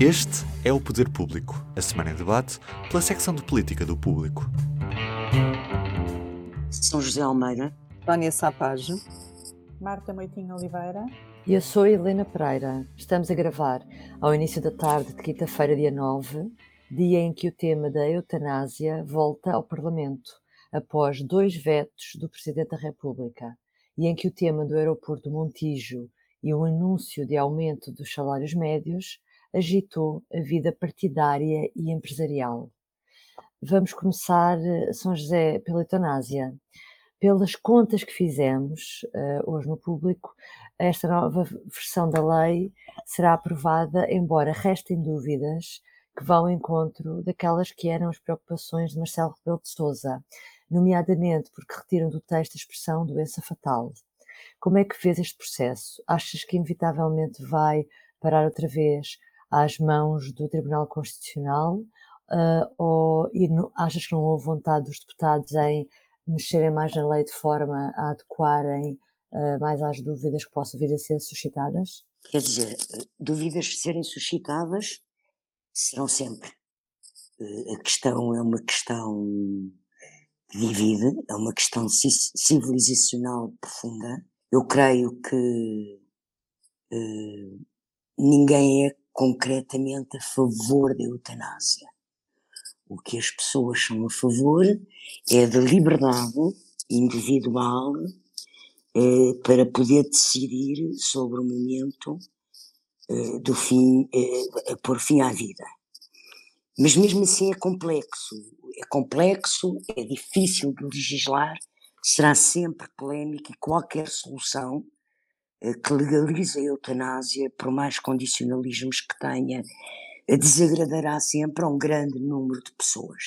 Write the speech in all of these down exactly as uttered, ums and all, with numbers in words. Este é o Poder Público, a semana em debate pela secção de Política do Público. São José Almeida, Tónia Sapajo, Marta Moitinho Oliveira e eu sou Helena Pereira. Estamos a gravar ao início da tarde de quinta-feira, dia nove, dia em que o tema da eutanásia volta ao Parlamento, após dois vetos do Presidente da República, e em que o tema do aeroporto do Montijo e o anúncio de aumento dos salários médios agitou a vida partidária e empresarial. Vamos começar, São José, pela eutanásia. Pelas contas que fizemos uh, hoje no Público, esta nova versão da lei será aprovada, embora restem dúvidas que vão ao encontro daquelas que eram as preocupações de Marcelo Rebelo de Sousa, nomeadamente porque retiram do texto a expressão doença fatal. Como é que vês este processo? Achas que inevitavelmente vai parar outra vez às mãos do Tribunal Constitucional uh, ou e não, achas que não houve vontade dos deputados em mexerem mais na lei de forma a adequarem uh, mais às dúvidas que possam vir a ser suscitadas? Quer dizer, dúvidas de serem suscitadas serão sempre. A questão é uma questão que divide, é uma questão civilizacional profunda. Eu creio que uh, ninguém é concretamente a favor da eutanásia. O que as pessoas são a favor é da liberdade individual eh, para poder decidir sobre o momento eh, do fim, eh, por fim à vida. Mas mesmo assim é complexo, é complexo, é difícil de legislar, será sempre polémico e qualquer solução eh, que legalize a eutanásia, por mais condicionalismos que tenha, desagradará sempre a um grande número de pessoas.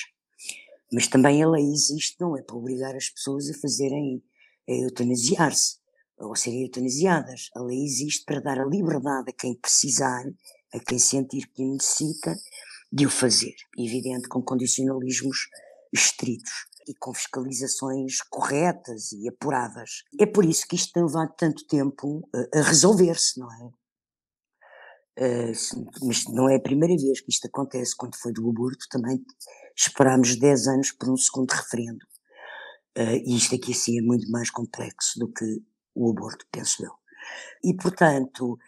Mas também a lei existe, não é para obrigar as pessoas a fazerem, a eutanasiar-se, ou a serem eutanasiadas. A lei existe para dar a liberdade a quem precisar, a quem sentir que necessita de o fazer. Evidente, com condicionalismos estritos e com fiscalizações corretas e apuradas. É por isso que isto tem levado tanto tempo a resolver-se, não é? Uh, mas não é a primeira vez que isto acontece. Quando foi do aborto também esperámos dez anos por um segundo referendo, uh, e isto aqui assim é muito mais complexo do que o aborto, penso eu, e portanto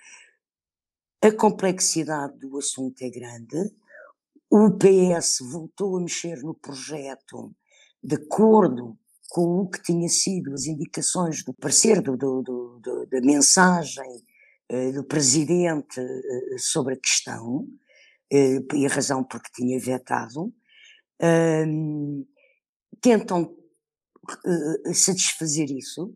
a complexidade do assunto é grande. O P S voltou a mexer no projeto de acordo com o que tinha sido as indicações do parecer, do, do, do, do, da mensagem do Presidente sobre a questão, e a razão porque tinha vetado. Tentam satisfazer isso.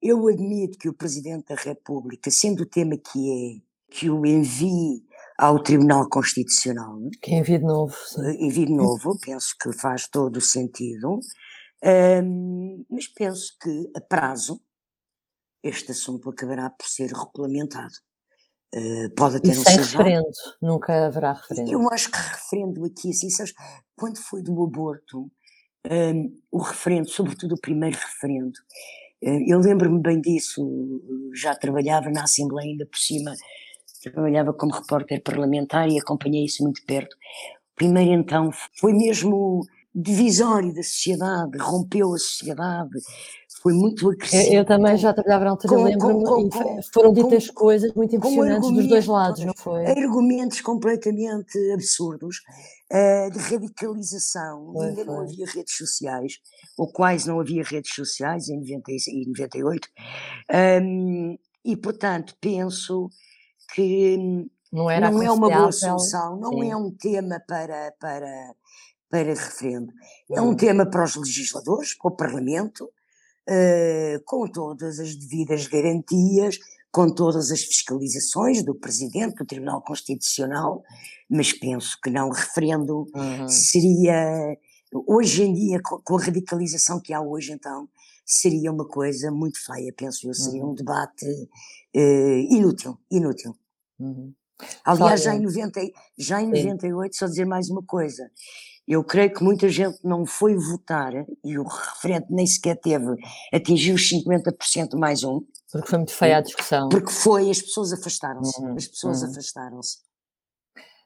Eu admito que o Presidente da República, sendo o tema que é, que o envie ao Tribunal Constitucional. Que envie de novo. Sim. Envie de novo, penso que faz todo o sentido, mas penso que a prazo este assunto acabará por ser regulamentado. Uh, pode até não ser. Sem referendo, nunca haverá referendo. Eu acho que referendo aqui, assim, sabes, quando foi do aborto, um, o referendo, sobretudo o primeiro referendo, uh, eu lembro-me bem disso, já trabalhava na Assembleia, ainda por cima, trabalhava como repórter parlamentar e acompanhei isso muito perto. Primeiro, então, foi mesmo divisório da sociedade, rompeu a sociedade, foi muito agressivo. Eu, eu também já trabalhava na altura, lembro-me, foram ditas com, coisas muito impressionantes dos dois lados, não foi? Argumentos completamente absurdos, uh, de radicalização, foi, ainda foi. Não havia redes sociais, ou quase não havia redes sociais em noventa e oito, um, e portanto penso que não, era não é uma boa solução, não sim. É um tema para... para para referendo. É um tema para os legisladores, para o Parlamento, uh, com todas as devidas garantias, com todas as fiscalizações do Presidente, do Tribunal Constitucional, mas penso que não. Referendo uhum. seria, hoje em dia, com a radicalização que há hoje, então, seria uma coisa muito feia, penso eu, seria uhum. um debate uh, inútil, inútil. Uhum. Aliás, já em, noventa, já em noventa e oito, só dizer mais uma coisa, eu creio que muita gente não foi votar e o referendo nem sequer teve, atingiu os cinquenta por cento mais um. Porque foi muito feia a discussão. Porque foi, as pessoas afastaram-se, uhum. as pessoas uhum. afastaram-se.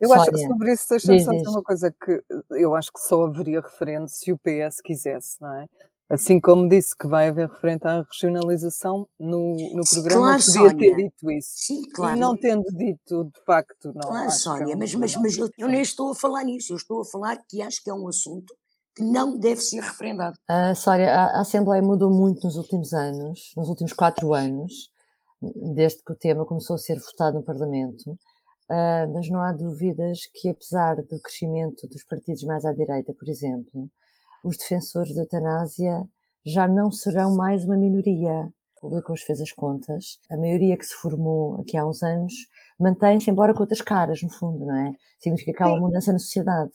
Eu Sónia, acho que sobre isso, deixa-me só dizer uma coisa, que eu acho que só haveria referendo se o P S quisesse, não é? Assim como disse que vai haver referente à regionalização no, no programa, claro, podia Sónia. ter dito isso. Sim, claro. E não tendo dito, de facto, não. Claro, Sónia, mas, mas, mas eu, eu nem estou a falar nisso, eu estou a falar que acho que é um assunto que não deve ser referendado. Ah, Sónia, a, a Assembleia mudou muito nos últimos anos, nos últimos quatro anos, desde que o tema começou a ser votado no Parlamento, ah, mas não há dúvidas que, apesar do crescimento dos partidos mais à direita, por exemplo, os defensores da eutanásia já não serão mais uma minoria. O público hoje fez as contas. A maioria que se formou aqui há uns anos mantém-se, embora com outras caras, no fundo, não é? Significa que há uma mudança na sociedade.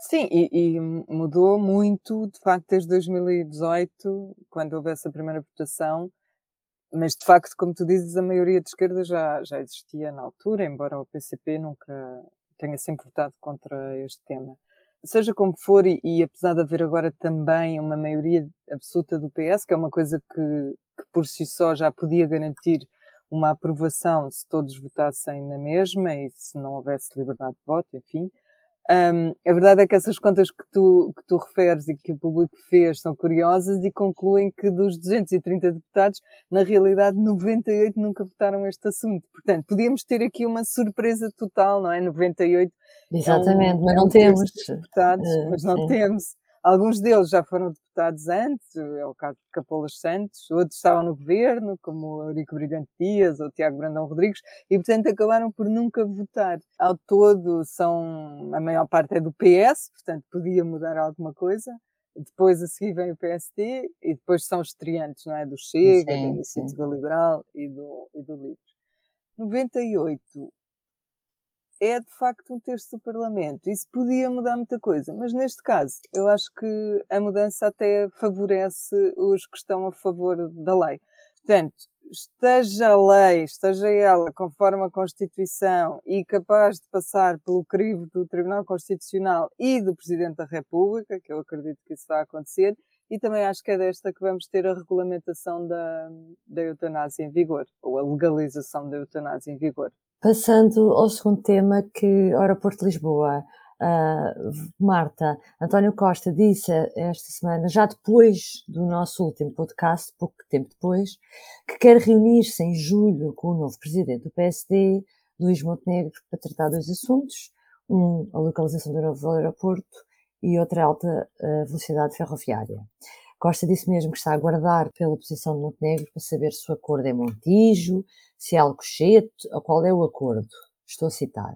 Sim, e, e mudou muito, de facto, desde dois mil e dezoito, quando houve essa primeira votação. Mas, de facto, como tu dizes, a maioria de esquerda já, já existia na altura, embora o P C P nunca tenha sempre votado contra este tema. Seja como for, e, e apesar de haver agora também uma maioria absoluta do P S, que é uma coisa que, que por si só já podia garantir uma aprovação se todos votassem na mesma e se não houvesse liberdade de voto, enfim. Um, a verdade é que essas contas que tu, que tu referes e que o público fez são curiosas e concluem que dos duzentos e trinta deputados, na realidade noventa e oito nunca votaram este assunto. Portanto, podíamos ter aqui uma surpresa total, não é? noventa e oito. Exatamente, é um, mas não é um temos. Deputados, uh, mas não sim. temos. Alguns deles já foram deputados antes, é o caso de Capolas Santos, outros estavam no governo, como o Eurico Brilhante Dias ou o Tiago Brandão Rodrigues, e portanto acabaram por nunca votar. Ao todo, são, a maior parte é do P S, portanto podia mudar alguma coisa. Depois a seguir vem o P S D e depois são os estreantes, não é? Do Chega, sim, da Iniciativa Liberal e do, e do Livre. noventa e oito. É de facto um texto do Parlamento. Isso podia mudar muita coisa, mas neste caso eu acho que a mudança até favorece os que estão a favor da lei. Portanto, esteja a lei, esteja ela conforme a Constituição e capaz de passar pelo crivo do Tribunal Constitucional e do Presidente da República, que eu acredito que isso vai acontecer, e também acho que é desta que vamos ter a regulamentação da, da eutanásia em vigor, ou a legalização da eutanásia em vigor. Passando ao segundo tema, que Aeroporto de Lisboa, uh, Marta, António Costa disse esta semana, já depois do nosso último podcast, pouco tempo depois, que quer reunir-se em julho com o novo presidente do P S D, Luís Montenegro, para tratar dois assuntos, um, a localização do novo aeroporto e outra, alta uh, velocidade ferroviária. Costa disse mesmo que está a aguardar pela posição de Montenegro para saber se o acordo é Montijo, se é Alcochete ou qual é o acordo. Estou a citar.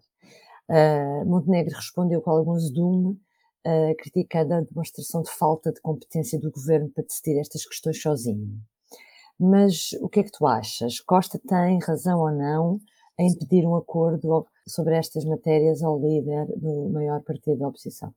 Uh, Montenegro respondeu com algum azedume, uh, criticando a demonstração de falta de competência do governo para decidir estas questões sozinho. Mas o que é que tu achas? Costa tem razão ou não em pedir um acordo sobre estas matérias ao líder do maior partido da oposição?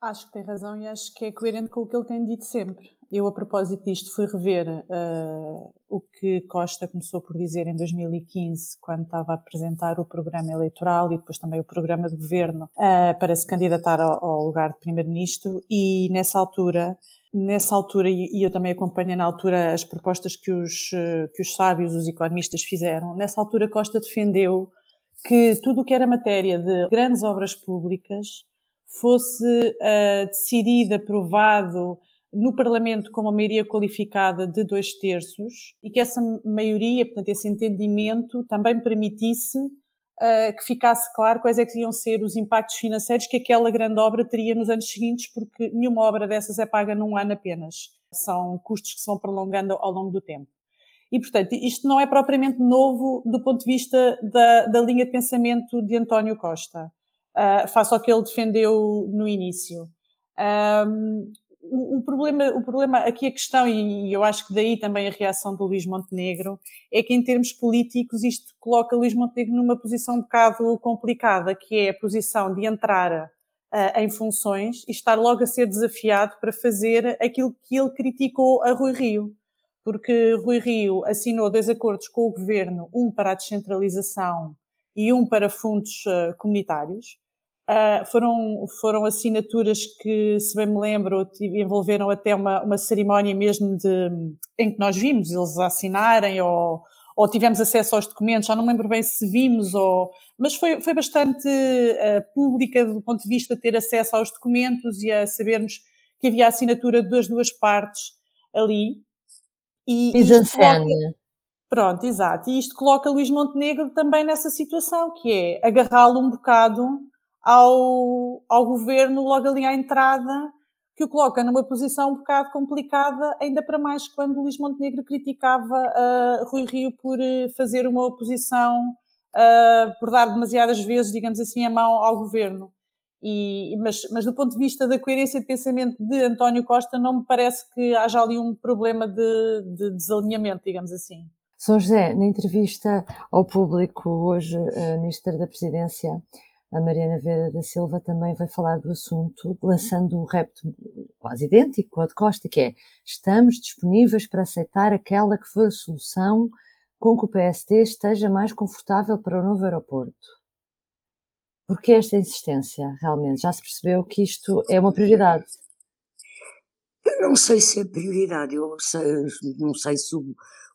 Acho que tem razão e acho que é coerente com o que ele tem dito sempre. Eu, a propósito disto, fui rever uh, o que Costa começou por dizer em dois mil e quinze, quando estava a apresentar o programa eleitoral e depois também o programa de governo uh, para se candidatar ao, ao lugar de primeiro-ministro, e nessa altura, nessa altura e eu também acompanhei na altura as propostas que os, que os sábios, os economistas fizeram, nessa altura Costa defendeu que tudo o que era matéria de grandes obras públicas fosse uh, decidido, aprovado no Parlamento com uma maioria qualificada de dois terços e que essa maioria, portanto, esse entendimento também permitisse uh, que ficasse claro quais é que iam ser os impactos financeiros que aquela grande obra teria nos anos seguintes, porque nenhuma obra dessas é paga num ano apenas. São custos que se vão prolongando ao longo do tempo. E, portanto, isto não é propriamente novo do ponto de vista da, da linha de pensamento de António Costa. Uh, face ao que ele defendeu no início. Um, o, o, problema, o problema, aqui a questão, e eu acho que daí também a reação do Luís Montenegro, é que em termos políticos isto coloca Luís Montenegro numa posição um bocado complicada, que é a posição de entrar uh, em funções e estar logo a ser desafiado para fazer aquilo que ele criticou a Rui Rio. Porque Rui Rio assinou dois acordos com o governo, um para a descentralização e um para fundos uh, comunitários. Uh, foram, foram assinaturas que, se bem me lembro, envolveram até uma, uma cerimónia mesmo de, em que nós vimos eles assinarem ou, ou tivemos acesso aos documentos, já não me lembro bem se vimos, ou... mas foi, foi bastante uh, pública do ponto de vista de ter acesso aos documentos e a sabermos que havia a assinatura das duas partes ali. E, e coloca... Pronto, exato. E isto coloca Luís Montenegro também nessa situação, que é agarrá-lo um bocado ao, ao governo logo ali à entrada, que o coloca numa posição um bocado complicada, ainda para mais quando Luís Montenegro criticava uh, Rui Rio por uh, fazer uma oposição, uh, por dar demasiadas vezes, digamos assim, a mão ao governo. E, mas, mas do ponto de vista da coerência de pensamento de António Costa, não me parece que haja ali um problema de, de desalinhamento, digamos assim. São José, na entrevista ao Público hoje, a Ministra da Presidência, a Mariana Vieira da Silva, também vai falar do assunto, lançando um repto quase idêntico ao de Costa, que é: estamos disponíveis para aceitar aquela que for a solução com que o P S D esteja mais confortável para o novo aeroporto. Por que esta insistência, realmente? Já se percebeu que isto é uma prioridade? Eu não sei se é prioridade, eu não sei, não sei se o,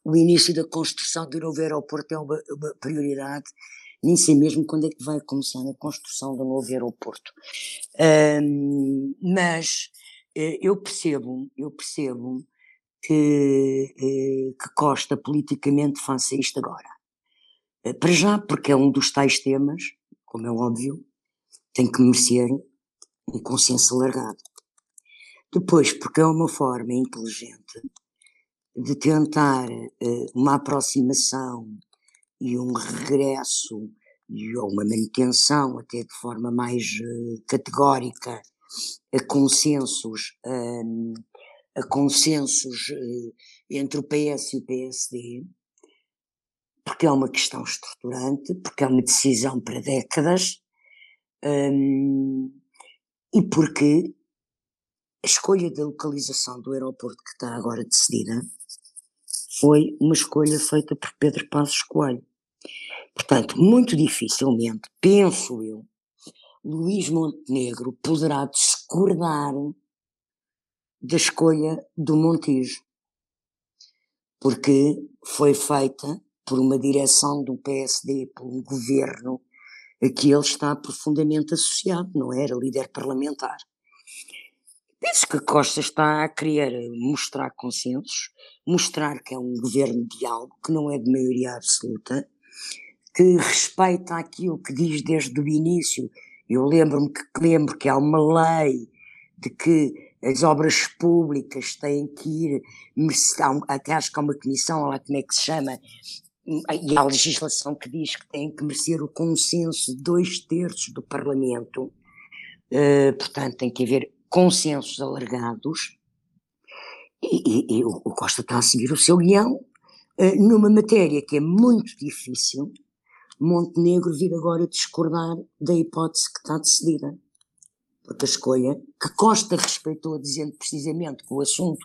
o início da construção do novo aeroporto é uma, uma prioridade. Nem sei mesmo quando é que vai começar a construção do novo aeroporto. Um, mas eu percebo, eu percebo que, que Costa politicamente faça isto agora. Para já, porque é um dos tais temas, como é óbvio, tem que merecer um consenso alargado. Depois, porque é uma forma inteligente de tentar uma aproximação e um regresso, e uma manutenção, até de forma mais uh, categórica, a consensos, um, a consensos uh, entre o P S e o P S D, porque é uma questão estruturante, porque é uma decisão para décadas, um, e porque a escolha da localização do aeroporto que está agora decidida foi uma escolha feita por Pedro Passos Coelho. Portanto, muito dificilmente, penso eu, Luís Montenegro poderá discordar da escolha do Montijo, porque foi feita por uma direção do P S D, por um governo a que ele está profundamente associado, não era líder parlamentar. Penso que Costa está a querer mostrar consensos, mostrar que é um governo de algo que não é de maioria absoluta, que respeita aquilo que diz desde o início. Eu lembro-me que, lembro que há uma lei de que as obras públicas têm que ir, até acho que há uma comissão, lá como é que se chama, e há legislação que diz que tem que merecer o consenso de dois terços do Parlamento, uh, portanto tem que haver consensos alargados, e, e, e o Costa está a seguir o seu guião. Numa matéria que é muito difícil, Montenegro vir agora discordar da hipótese que está decidida. Porque a escolha, que Costa respeitou, dizendo precisamente que o assunto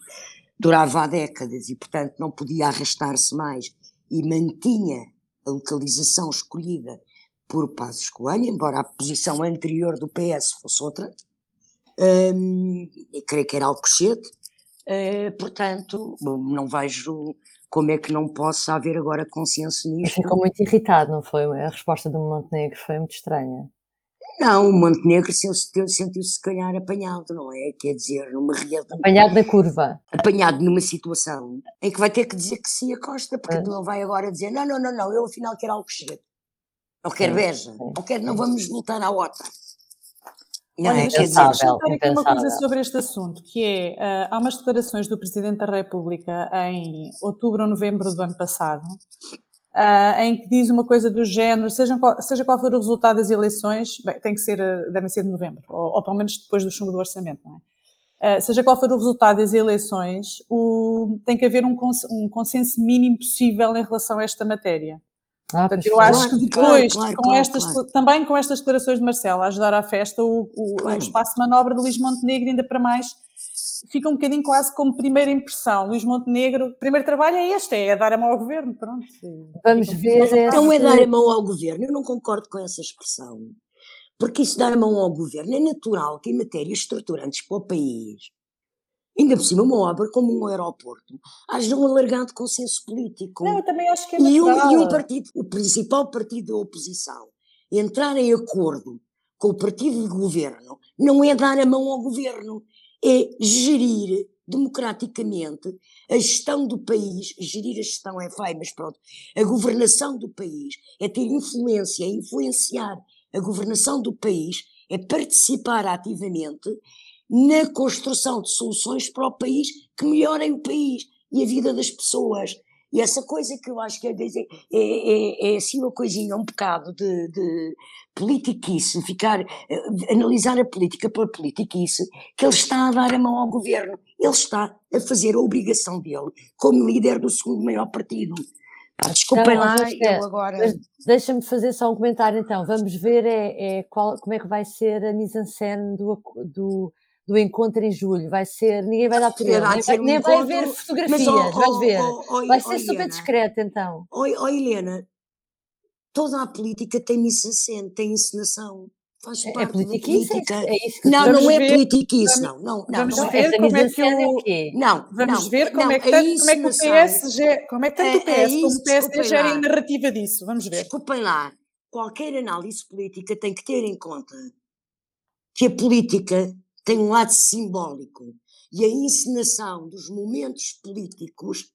durava há décadas e, portanto, não podia arrastar-se mais, e mantinha a localização escolhida por Passos Coelho, embora a posição anterior do P S fosse outra, hum, eu creio que era Alcochete, hum, portanto, não vejo... Como é que não possa haver agora consenso nisto? Ficou muito irritado, não foi? A resposta do Montenegro foi muito estranha. Não, o Montenegro sentiu-se, se calhar, apanhado, não é? Quer dizer, numa realidade... Apanhado da curva. Apanhado numa situação em que vai ter que dizer que sim a Costa, porque ele vai agora dizer, não, não, não, não, eu afinal quero Alcochete. Não quero Beja. Não quero, não vamos voltar à OTA. Não, olha, é deixa-me acrescentar aqui uma coisa sobre este assunto, que é, uh, há umas declarações do Presidente da República em outubro ou novembro do ano passado, uh, em que diz uma coisa do género, seja qual, seja qual for o resultado das eleições, bem, tem que ser, devem ser de novembro, ou, ou pelo menos depois do chumbo do orçamento, não é? Uh, seja qual for o resultado das eleições, o, tem que haver um, cons, um consenso mínimo possível em relação a esta matéria. Ah, portanto, eu acho que depois, claro, claro, com claro, estas, claro. também com estas declarações de Marcelo a ajudar à festa, o, o, claro. o espaço de manobra de Luís Montenegro, ainda para mais, fica um bocadinho quase como primeira impressão. Luís Montenegro, o primeiro trabalho é este, é dar a mão ao governo, pronto. Vamos ver. É... Não é dar a mão ao governo, eu não concordo com essa expressão, porque isso dar a mão ao governo é natural que em matérias estruturantes para o país ainda por cima uma obra como um aeroporto, haja um alargado consenso político. Não, eu também acho que é e, um, e um partido, o principal partido da oposição, entrar em acordo com o partido de governo não é dar a mão ao governo, é gerir democraticamente a gestão do país. Gerir a gestão é feio, mas pronto, a governação do país é ter influência, é influenciar a governação do país, é participar ativamente na construção de soluções para o país que melhorem o país e a vida das pessoas. E essa coisa que eu acho que é, é, é, é assim uma coisinha, um bocado de, de politiquice, ficar, analisar a política pela politiquice, que ele está a dar a mão ao governo, ele está a fazer a obrigação dele como líder do segundo maior partido. Ah, desculpem então, lá, eu agora... Deixa-me fazer só um comentário então, vamos ver é, é qual, como é que vai ser a mise-en-scène do... do... do encontro em julho, vai ser, ninguém vai dar por ele, nem, vai, um nem encontro, vai haver fotografias, oh, oh, vais ver, oh, oh, oh, vai ser oh, super Helena, discreto então. Oh, oh Helena, toda a política tem mise-en-scène, tem encenação, faz é, parte é politiquice, da política. É isso que não, não é politiquice, não, não, não. Vamos ver como é que o... Não, vamos ver como é que tanto o P S, como é que tanto o P S como o P S D gera a narrativa disso, vamos ver. Desculpem lá, qualquer análise política tem que ter em conta que a política tem um lado simbólico e a encenação dos momentos políticos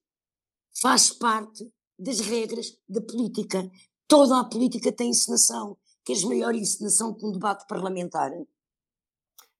faz parte das regras da política. Toda a política tem encenação. Queres maior encenação que um debate parlamentar?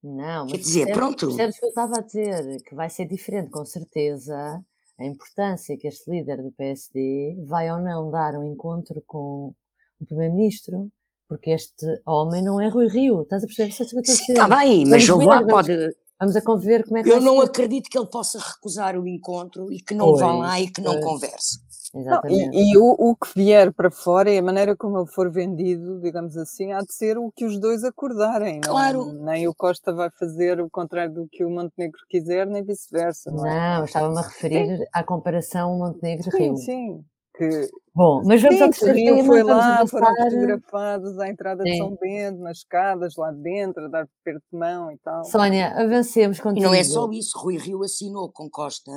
Não, mas quer dizer, percebes, pronto. Percebes que eu estava a dizer que vai ser diferente, com certeza, a importância que este líder do P S D vai ou não dar um encontro com o Primeiro-Ministro. Porque este homem não é Rui Rio, estás a perceber? Está bem, mas vamos, ver, pode... vamos a conviver como é que eu não ficar. Acredito que ele possa recusar o encontro e que não pois, vá lá e que pois. Não converse. Exatamente. Não, e e o, o que vier para fora e a maneira como ele for vendido, digamos assim, há de ser o que os dois acordarem. Não? Claro. Nem o Costa vai fazer o contrário do que o Montenegro quiser, nem vice-versa. Não, é? Não, estava-me a referir sim. À comparação Montenegro-Rio. Sim, sim. Que... Bom, mas vamos sim, ao terceiro tema. Foi lá, foram fotografados à entrada sim. De São Bento, nas escadas, lá dentro, a dar perto de mão e tal. Sónia, avancemos contigo. E não é só isso, Rui Rio assinou com Costa,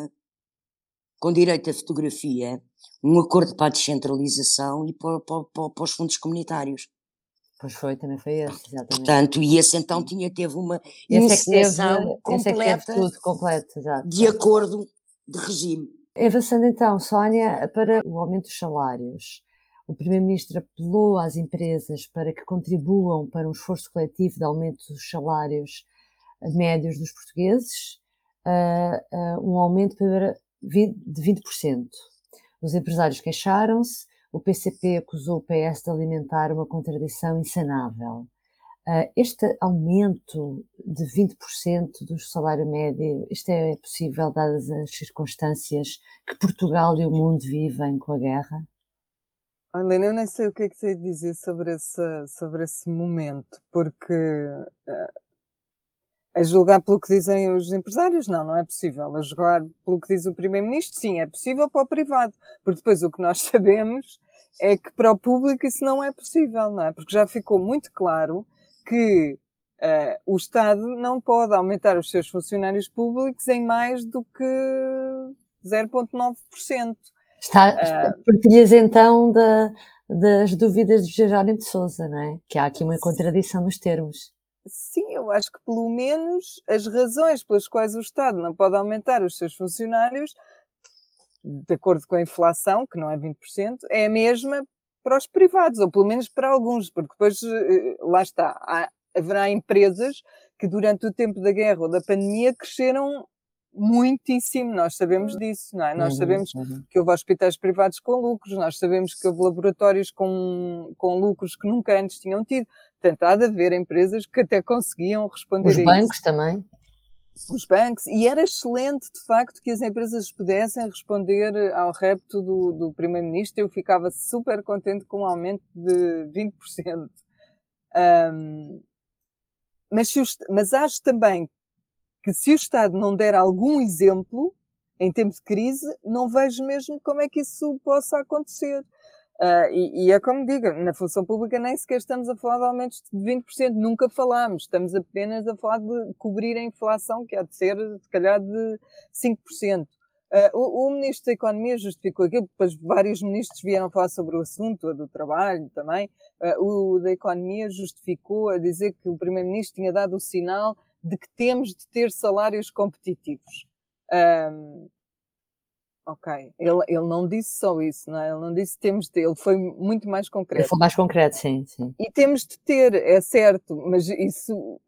com direito à fotografia, um acordo para a descentralização e para, para, para, para os fundos comunitários. Pois foi, também foi esse, exatamente. Portanto, e esse então tinha, teve uma iniciação completa, é tudo, completo, de acordo de regime. Avançando então, Sónia, para o aumento dos salários, o Primeiro-Ministro apelou às empresas para que contribuam para um esforço coletivo de aumento dos salários médios dos portugueses, uh, uh, um aumento para vinte, de vinte por cento. Os empresários queixaram-se, o P C P acusou o P S de alimentar uma contradição insanável. Uh, este aumento de vinte por cento do salário médio, isto é possível dadas as circunstâncias que Portugal e o mundo vivem com a guerra? Olha, eu nem sei o que é que sei dizer sobre esse, sobre esse momento, porque uh, a julgar pelo que dizem os empresários, não, não é possível. A julgar pelo que diz o Primeiro-Ministro, sim, é possível para o privado, porque depois o que nós sabemos é que para o público isso não é possível, não é? Porque já ficou muito claro que uh, o Estado não pode aumentar os seus funcionários públicos em mais do que zero vírgula nove por cento. Está, uh, partilhas então da, das dúvidas de Jerónimo de Sousa, não é? Que há aqui uma contradição nos termos. Sim, eu acho que pelo menos as razões pelas quais o Estado não pode aumentar os seus funcionários, de acordo com a inflação, que não é vinte por cento, é a mesma para os privados, ou pelo menos para alguns, porque depois, lá está, há, haverá empresas que durante o tempo da guerra ou da pandemia cresceram muitíssimo, nós sabemos disso, não é? Nós sabemos que houve hospitais privados com lucros, nós sabemos que houve laboratórios com, com lucros que nunca antes tinham tido, portanto há de haver empresas que até conseguiam responder a isso. Os bancos também. Os bancos, e era excelente de facto que as empresas pudessem responder ao repto do, do Primeiro-Ministro. Eu ficava super contente com um aumento de vinte por cento. Um, mas, se o, mas acho também que se o Estado não der algum exemplo em tempo de crise, não vejo mesmo como é que isso possa acontecer. Uh, e, e é como digo, na função pública nem sequer estamos a falar de aumentos de vinte por cento, nunca falámos, estamos apenas a falar de cobrir a inflação, que há de ser, se calhar, de cinco por cento. Uh, o, o Ministro da Economia justificou aquilo, depois vários ministros vieram falar sobre o assunto, a do trabalho também, uh, o da Economia justificou a dizer que o Primeiro-Ministro tinha dado o sinal de que temos de ter salários competitivos. Um, ok, ele, ele não disse só isso, não é? Ele não disse temos de ter, ele foi muito mais concreto. Ele foi mais concreto, sim, sim. E temos de ter, é certo, mas isso...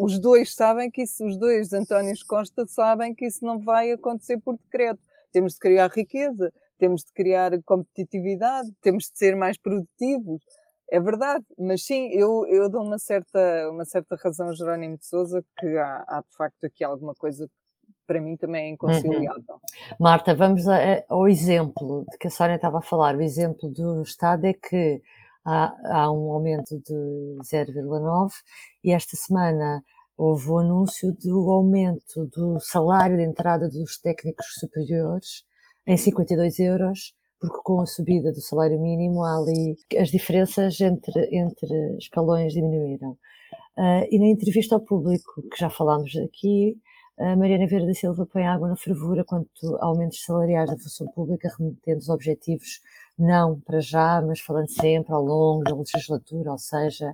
Os dois sabem que isso, os dois António Costa sabem que isso não vai acontecer por decreto. Temos de criar riqueza, temos de criar competitividade, temos de ser mais produtivos. É verdade, mas sim, eu, eu dou uma certa, uma certa razão ao Jerónimo de Sousa, que há, há de facto aqui alguma coisa que para mim também é inconciliável. Uhum. Marta, vamos a, ao exemplo de que a Sónia estava a falar. O exemplo do Estado é que Há, há um aumento de zero vírgula nove e esta semana houve o anúncio do aumento do salário de entrada dos técnicos superiores em cinquenta e dois euros, porque com a subida do salário mínimo há ali as diferenças entre, entre escalões diminuíram. Uh, e na entrevista ao público, que já falámos aqui, a Mariana Vieira da Silva põe água na fervura quanto a aumentos salariais da função pública, remetendo os objetivos não para já, mas falando sempre ao longo da legislatura, ou seja,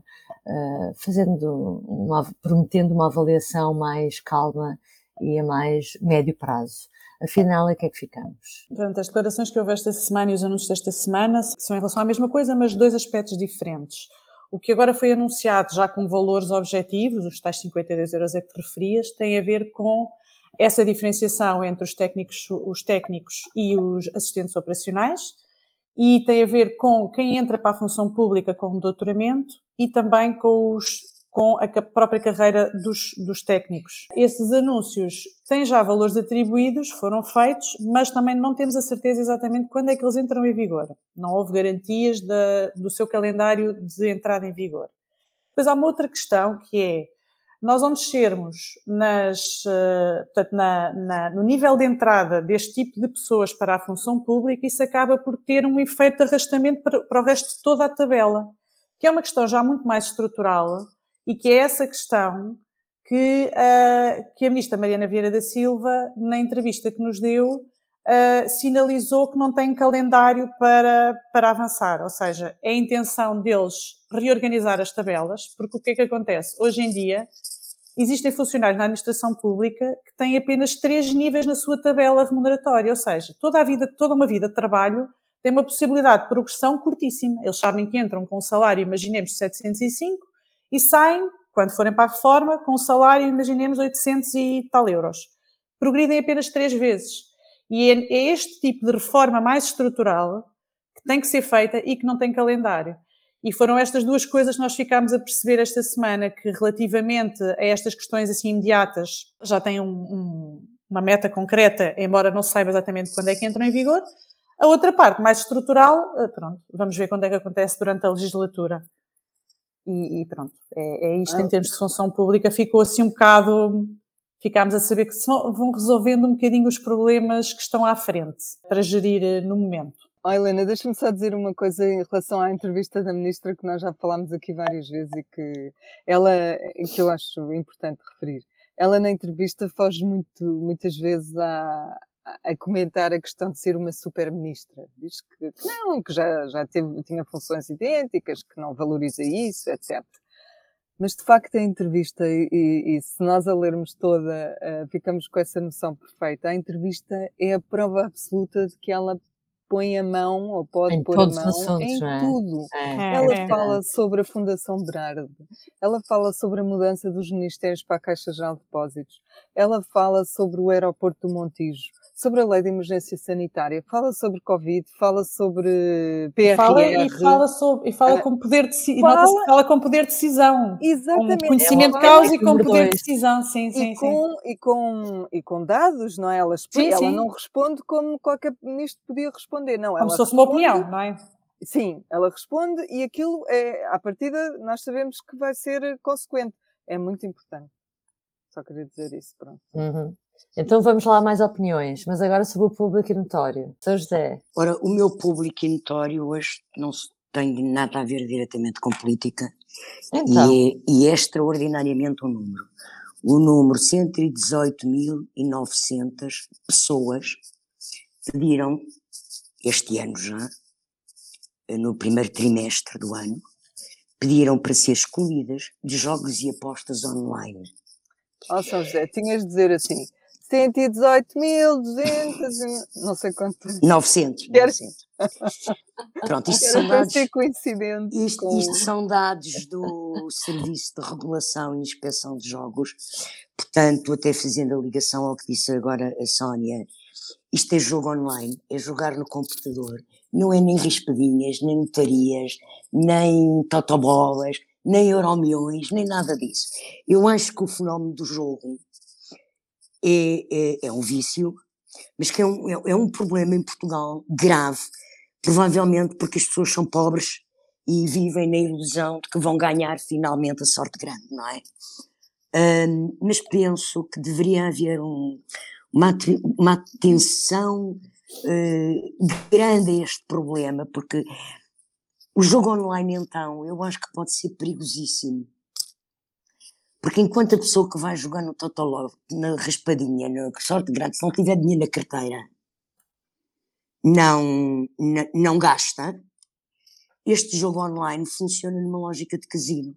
fazendo uma, prometendo uma avaliação mais calma e a mais médio prazo. Afinal, é que é que ficamos? Pronto, as declarações que houve esta semana e os anúncios desta semana são em relação à mesma coisa, mas dois aspectos diferentes. O que agora foi anunciado, já com valores objetivos, os tais cinquenta e dois euros é que referias, tem a ver com essa diferenciação entre os técnicos, os técnicos e os assistentes operacionais, e tem a ver com quem entra para a função pública com o doutoramento e também com, os, com a própria carreira dos, dos técnicos. Esses anúncios têm já valores atribuídos, foram feitos, mas também não temos a certeza exatamente quando é que eles entram em vigor. Não houve garantias da, do seu calendário de entrada em vigor. Depois há uma outra questão que é, nós vamos mexermos nas, portanto, na, na, no nível de entrada deste tipo de pessoas para a função pública, isso acaba por ter um efeito de arrastamento para, para o resto de toda a tabela, que é uma questão já muito mais estrutural e que é essa questão que, uh, que a ministra Mariana Vieira da Silva, na entrevista que nos deu, uh, sinalizou que não tem calendário para, para avançar, ou seja, é a intenção deles reorganizar as tabelas, porque o que é que acontece? Hoje em dia, existem funcionários na administração pública que têm apenas três níveis na sua tabela remuneratória, ou seja, toda a vida, toda uma vida de trabalho tem uma possibilidade de progressão curtíssima. Eles sabem que entram com um salário, imaginemos, de setecentos e cinco e saem, quando forem para a reforma, com um salário, imaginemos, oitocentos e tal euros. Progridem apenas três vezes. E é este tipo de reforma mais estrutural que tem que ser feita e que não tem calendário. E foram estas duas coisas que nós ficámos a perceber esta semana, que relativamente a estas questões assim imediatas já tem um, um, uma meta concreta, embora não se saiba exatamente quando é que entram em vigor. A outra parte, mais estrutural, pronto, vamos ver quando é que acontece durante a legislatura. E, e pronto, é, é isto ah. Em termos de função pública. Ficou assim um bocado, ficámos a saber que são, vão resolvendo um bocadinho os problemas que estão à frente para gerir no momento. Oh, Helena, deixa-me só dizer uma coisa em relação à entrevista da ministra, que nós já falámos aqui várias vezes e que, ela, que eu acho importante referir. Ela na entrevista foge muito, muitas vezes a, a comentar a questão de ser uma super-ministra. Diz que, que não, que já, já teve, tinha funções idênticas, que não valoriza isso, etcétera. Mas, de facto, a entrevista, e, e, e se nós a lermos toda, uh, ficamos com essa noção perfeita. A entrevista é a prova absoluta de que ela põe a mão, ou pode pôr a mão, assuntos, em é? tudo. É. Ela é. fala sobre a Fundação Berardo, ela fala sobre a mudança dos ministérios para a Caixa Geral de Depósitos, ela fala sobre o aeroporto do Montijo, sobre a lei de emergência sanitária, fala sobre Covid, fala sobre P R R. Fala, e fala, sobre, e fala, ah, com, poder de, fala, fala com poder de decisão. Exatamente. Com conhecimento de causa e com poder de decisão, sim, sim, e com, sim. E com, e com dados, não é? Ela, sim, ela sim. não responde como qualquer ministro podia responder, não. Como se fosse uma opinião, não é? Sim, ela responde e aquilo, é, à partida, nós sabemos que vai ser consequente. É muito importante. Só queria dizer isso, pronto. Uhum. Então vamos lá a mais opiniões, mas agora sobre o público e notório. São José. Ora, o meu público e notório hoje não tem nada a ver diretamente com política, então. e, é, e é extraordinariamente um número. O número cento e dezoito mil e novecentas pessoas pediram, este ano já, no primeiro trimestre do ano, pediram para ser excluídas de jogos e apostas online. Ó oh, São José, tinhas de dizer assim, cento e dezoito mil duzentos, não sei quanto... novecentos. Queres... novecentos. Pronto, isto são dados, isto, com... isto são dados do Serviço de Regulação e Inspeção de Jogos, portanto, até fazendo a ligação ao que disse agora a Sónia, isto é jogo online, é jogar no computador, não é nem rispadinhas, nem notarias, nem totobolas, nem euromilhões, nem nada disso. Eu acho que o fenómeno do jogo é, é, é um vício, mas que é um, é, é um problema em Portugal grave, provavelmente porque as pessoas são pobres e vivem na ilusão de que vão ganhar finalmente a sorte grande, não é? Um, mas penso que deveria haver um, uma, uma atenção uh, grande a este problema, porque o jogo online, então, eu acho que pode ser perigosíssimo. Porque enquanto a pessoa que vai jogar no totoló, na raspadinha, na sorte grátis, se não tiver dinheiro na carteira, não, não, não gasta, este jogo online funciona numa lógica de casino.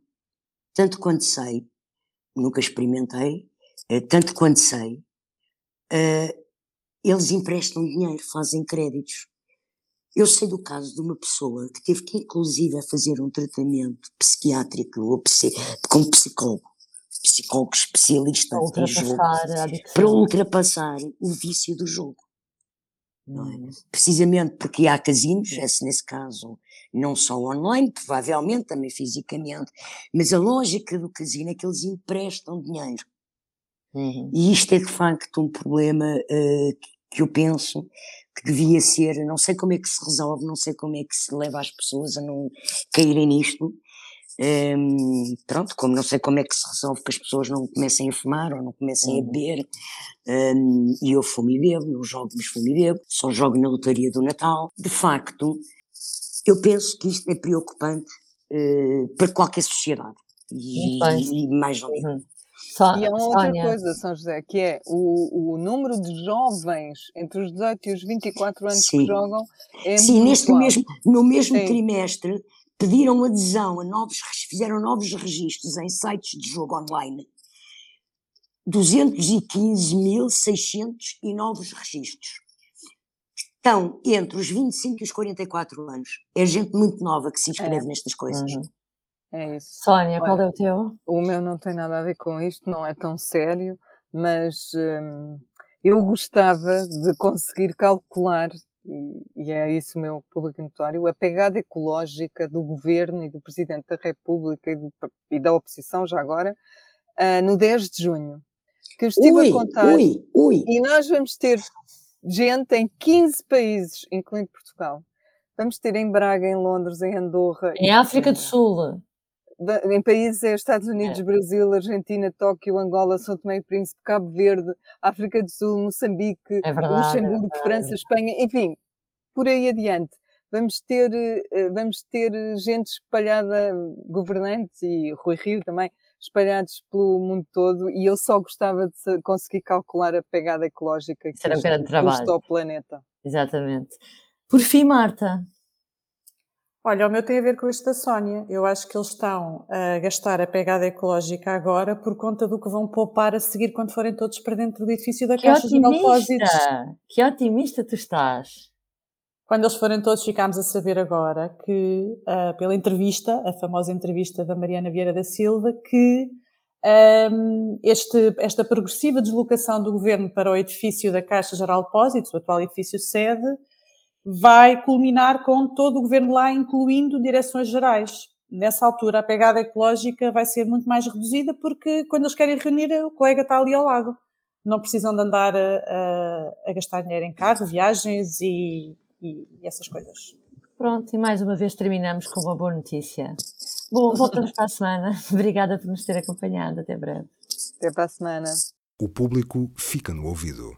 Tanto quanto sei, nunca experimentei, tanto quanto sei, eles emprestam dinheiro, fazem créditos. Eu sei do caso de uma pessoa que teve que, inclusive, fazer um tratamento psiquiátrico ou com um psicólogo, psicólogo especialista em jogo, para ultrapassar o vício do jogo. Não é? Precisamente porque há casinos, esse nesse caso, não só online, provavelmente também fisicamente, mas a lógica do casino é que eles emprestam dinheiro. Uhum. E isto é, de facto, um problema uh, que eu penso... que devia ser, não sei como é que se resolve, não sei como é que se leva as pessoas a não caírem nisto, um, pronto, como não sei como é que se resolve que as pessoas não comecem a fumar ou não comecem a beber, um, e eu fumo e bebo, não jogo mas fumo e bebo, só jogo na lotaria do Natal. De facto, eu penso que isto é preocupante uh, para qualquer sociedade, e, e mais ou menos. Uhum. Só, e há uma outra Sónia. coisa, São José, que é o, o número de jovens entre os dezoito e os vinte e quatro anos Sim. que jogam é Sim, muito neste mesmo, no mesmo Sim. trimestre pediram adesão, a novos, fizeram novos registros em sites de jogo online, duzentos e quinze mil seiscentos e novos registros. Estão entre os vinte e cinco e os quarenta e quatro anos. É gente muito nova que se inscreve é. nestas coisas. Uhum. É isso. Sónia, qual é o teu? O meu não tem nada a ver com isto, não é tão sério, mas hum, eu gostava de conseguir calcular, e, e é isso o meu público notório, a pegada ecológica do governo e do Presidente da República e, do, e da oposição, já agora, uh, no dez de junho, que eu estive ui, a contar, ui, ui. e nós vamos ter gente em quinze países, incluindo Portugal. Vamos ter em Braga, em Londres, em Andorra... Em África do Sul... Em países, é Estados Unidos, é. Brasil, Argentina, Tóquio, Angola, São Tomé e Príncipe, Cabo Verde, África do Sul, Moçambique, é verdade, Luxemburgo, é França, Espanha, enfim, por aí adiante. Vamos ter, vamos ter gente espalhada, governantes e Rui Rio também, espalhados pelo mundo todo, e eu só gostava de conseguir calcular a pegada ecológica que custa ao planeta. Exatamente. Por fim, Marta... Olha, o meu tem a ver com este da Sónia. Eu acho que eles estão a gastar a pegada ecológica agora por conta do que vão poupar a seguir quando forem todos para dentro do edifício da que Caixa otimista. de Depósitos. Que otimista tu estás! Quando eles forem todos, ficámos a saber agora que, uh, pela entrevista, a famosa entrevista da Mariana Vieira da Silva, que um, este, esta progressiva deslocação do Governo para o edifício da Caixa Geral de Depósitos, o atual edifício sede, vai culminar com todo o governo lá, incluindo direções gerais. Nessa altura, a pegada ecológica vai ser muito mais reduzida, porque quando eles querem reunir, o colega está ali ao lado. Não precisam de andar a, a, a gastar dinheiro em carro, viagens e, e, e essas coisas. Pronto, e mais uma vez terminamos com uma boa notícia. Bom, voltamos para a semana. Obrigada por nos ter acompanhado. Até breve. Até para a semana. O público fica no ouvido.